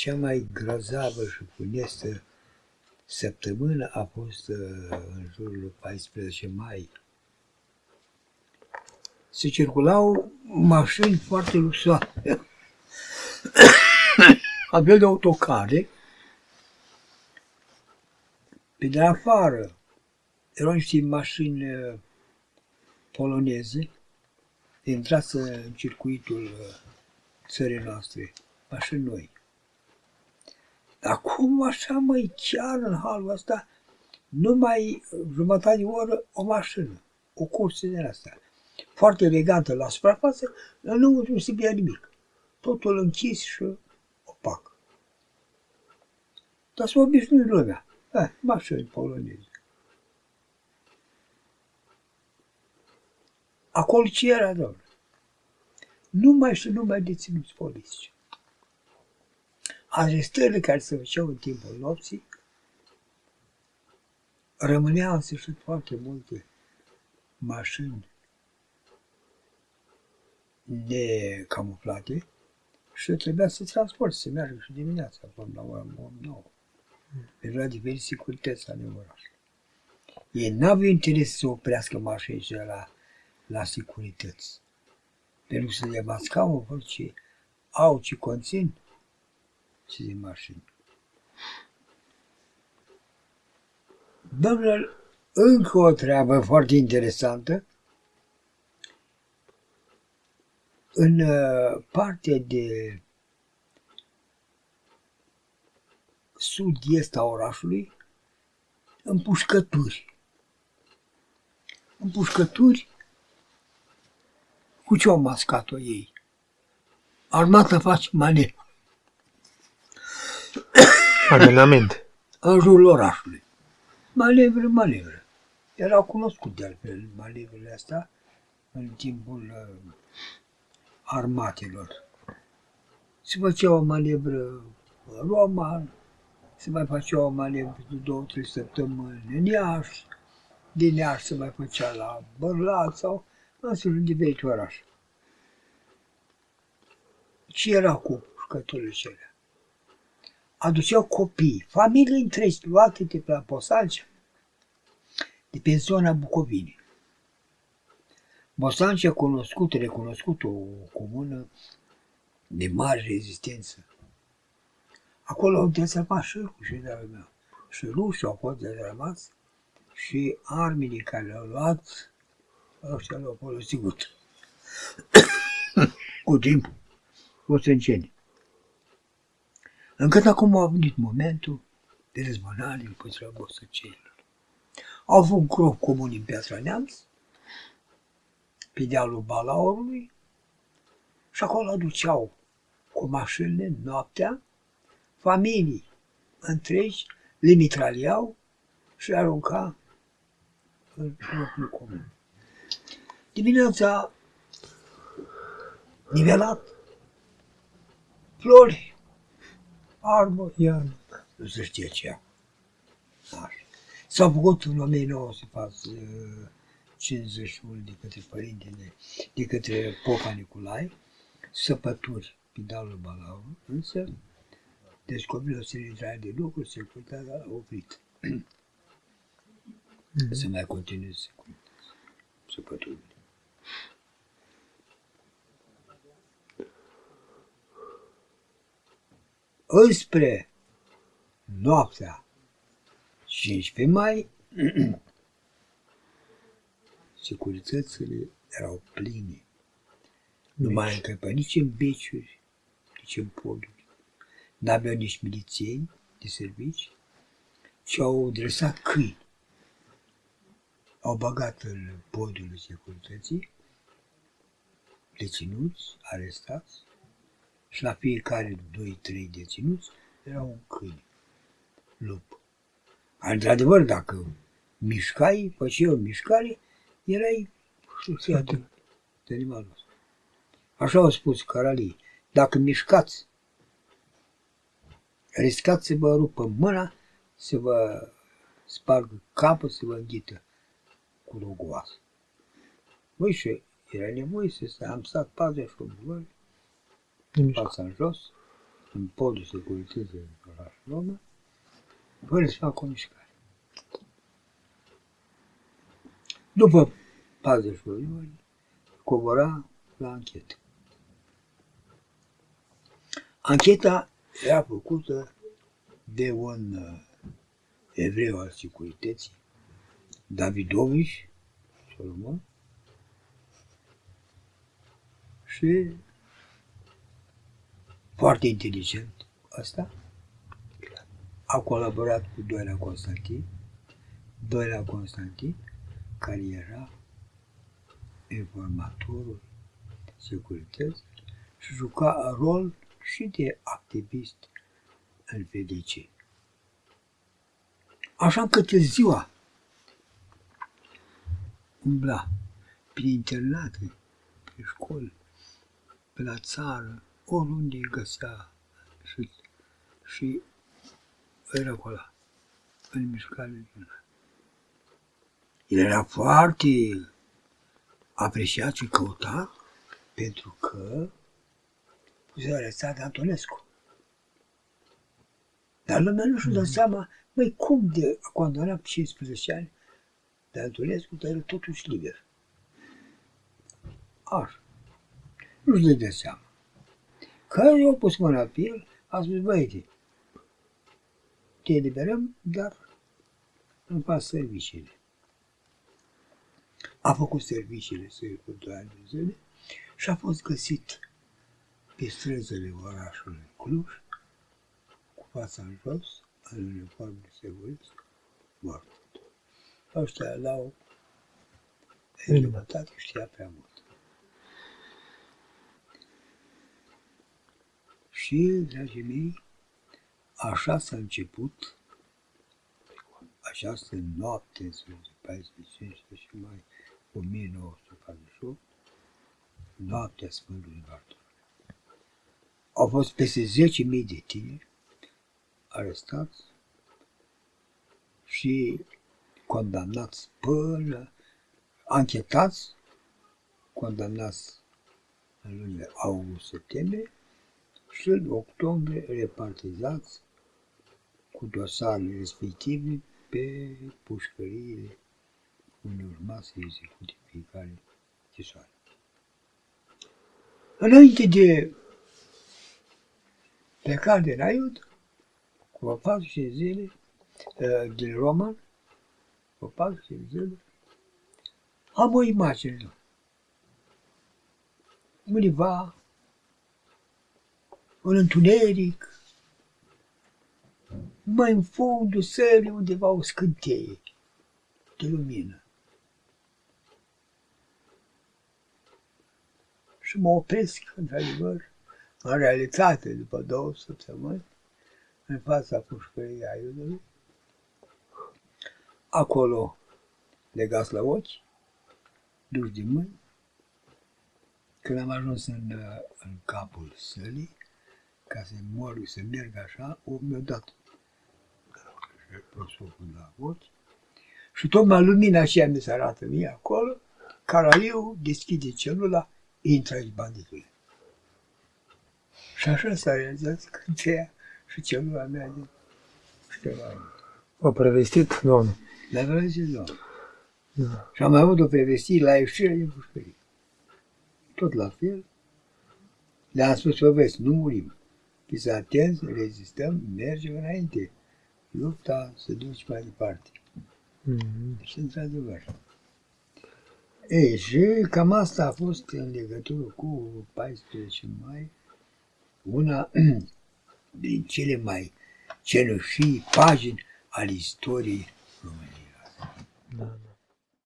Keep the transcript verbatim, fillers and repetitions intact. Cea mai grozavă și funestă săptămână a fost în jurul paisprezece mai. Se circulau mașini foarte luxoase, la fel de autocare, pe de afară. Erau niște mașini poloneze, intrați în circuitul țării noastre, mașini noi. Acum așa, mai chiar în halul ăsta, numai jumătate de oră o mașină, o cursă din asta, foarte elegantă la suprafață, înăuntru nu se vedea nimic. Totul închis și opac. Dar s-a obișnuit lumea, eh, mașini poloneze. Acolo ce era, doamne? Numai și numai deținuți polițiști. Arestările care se făceau în timpul nopții rămâneau înseșit foarte multe mașini necamuflate și trebuia să transporte, să meargă și dimineața, până la ora nouă. Era diferit securități ale orașului. Ei n-aveau interes să oprească mașini și la la securități. Pentru că se demascau orice au, ce conțin, și din mașini. Domnilor, încă o treabă foarte interesantă. În partea de sud-est a orașului, împușcături. Împușcături cu ce au mascat-o ei? Armata face manevre. Adenament. În jurul orașului. Manevre, manevre. Erau cunoscut de altfel manevrele astea în timpul uh, armatelor. Se făcea o manevră în Roma, se mai făcea o manevră de două, trei săptămâni în Iași, din Iași se mai făcea la Bărlat sau astfel de diferite orașe. Ce era cu pușcătorile cele? Aduceau copii, familii întregi, luate de pe la Bosancea, de pe zona Bucovinei. Bosancea, cunoscut, recunoscut, o comună de mare rezistență. Acolo au dezarmat șârcul și de-al meu. Și rușii au fost dezarmați și armele care le-au luat ăștia l-au folosit cu timpul, cu sângeni. Încât acum a venit momentul de răzbunare împotriva bosăceilor. Au avut un crop comun în Piatra Neamț, pe dealul Balaurului, și acolo aduceau cu mașinile noaptea, familii întregi, le mitraliau și le arunca în locul comun. Dimineața, nivelat, flori, armă, iarnă, nu se știe ce. S-a făcut în o mie nouă sute cincizeci și unu de către părintele, de către Popa Nicolae, săpături pe dealul Balaurului, însă descoperă o serie de lucruri, securitatea a oprit. Să mai continue securitatea, săpăturile. Înspre noaptea cincisprezece mai, securitățile erau pline. Nu mai încăpă nici în beciuri, nici în poduri. N-aveau nici milițieni de servici și au dresat câini. Au băgat în podul securității, deținuți, arestați, și la fiecare doi trei deținuți era un câine, lup. Într-adevăr, dacă mișcai, făceai o mișcare, erai șuțeată de animalul ăsta. Așa au spus caralii, dacă mișcați, riscați să vă rupă mâna, să vă spargă capul, să vă înghită cu logoasă. Băi, și era nevoie să am stat patruzeci și opt de ori, fața în jos, în podul securității la Roma, fără să facă o mișcare. După patruzeci și unu de ore, cobora la anchetă. Ancheta era făcută de un evreu al securității, David Dovici, Solomon, și foarte inteligent ăsta, a colaborat cu Doilea Constantin, Doilea Constantin, care era informatorul securității și juca rol și de activist în V D C. Așa că ziua umbla prin internate, pe școli, pe la țară, oriunde îi găsea și, și era acolo, în mișcare. El era foarte apreciat și căutat, pentru că fusese arestat de Antonescu. Dar lumea nu și-a dat seama, măi, cum de a condamnat cincisprezece ani de Antonescu, dar era totuși liber. Așa. Nu-și dă de seama. Că eu pus mâna pe el, a spus, băieți, te eliberăm, dar îmi fac serviciile. A făcut serviciile săi cu doi ani de zile și a fost găsit pe străzele orașului Cluj, cu fața în jos, în uniform de securități, mort. Ăștia l-au înlăutat, știa prea mult. Și, dragii mei, așa s-a început această noapte, între paisprezece și cincisprezece mai o mie nouă sute patruzeci și opt, noaptea Sfântului Martor. Au fost peste zece mii de tineri arestați și condamnați până, anchetați, condamnați în lunile august-septembrie și în octombrie repartizați cu dosarele respective pe pușcăriile unde urma să execute fiecare chisoare. Înainte de plecare din Aiud, cu patruzeci de zile, din Roman, cu patruzeci de zile, am o imagine. Univa, în întuneric, mai în fundul sării, undeva o scânteie de lumină. Și mă opresc, într-adevăr, în realitate, după două săptămâni, în fața pușcăriei Aiudului, acolo legați la ochi, duși din mâini. Când am ajuns în, în capul sălii, ca să mor, să merg așa, o mi-a dat prosopul la ochi. Și tocmai lumina aceea mi se arată mie acolo, caraiu deschide celula, intră aici banditule. Și așa s-a realizat scânteia și celula mea de șteva. O prevestit, Doamne. Mi-a prevestit, Doamne. Da. Și am avut o prevestire la ieșire din pușcărie. Tot la fel, le-am spus, vă vezi, nu murim. Fiți atenți, rezistăm, mergem înainte. Lupta se duce mai departe. Mm-hmm. Și într-adevăr. Ei, și cam asta a fost în legătură cu paisprezece mai, una din cele mai cenușii pagini ale istoriei României. Da.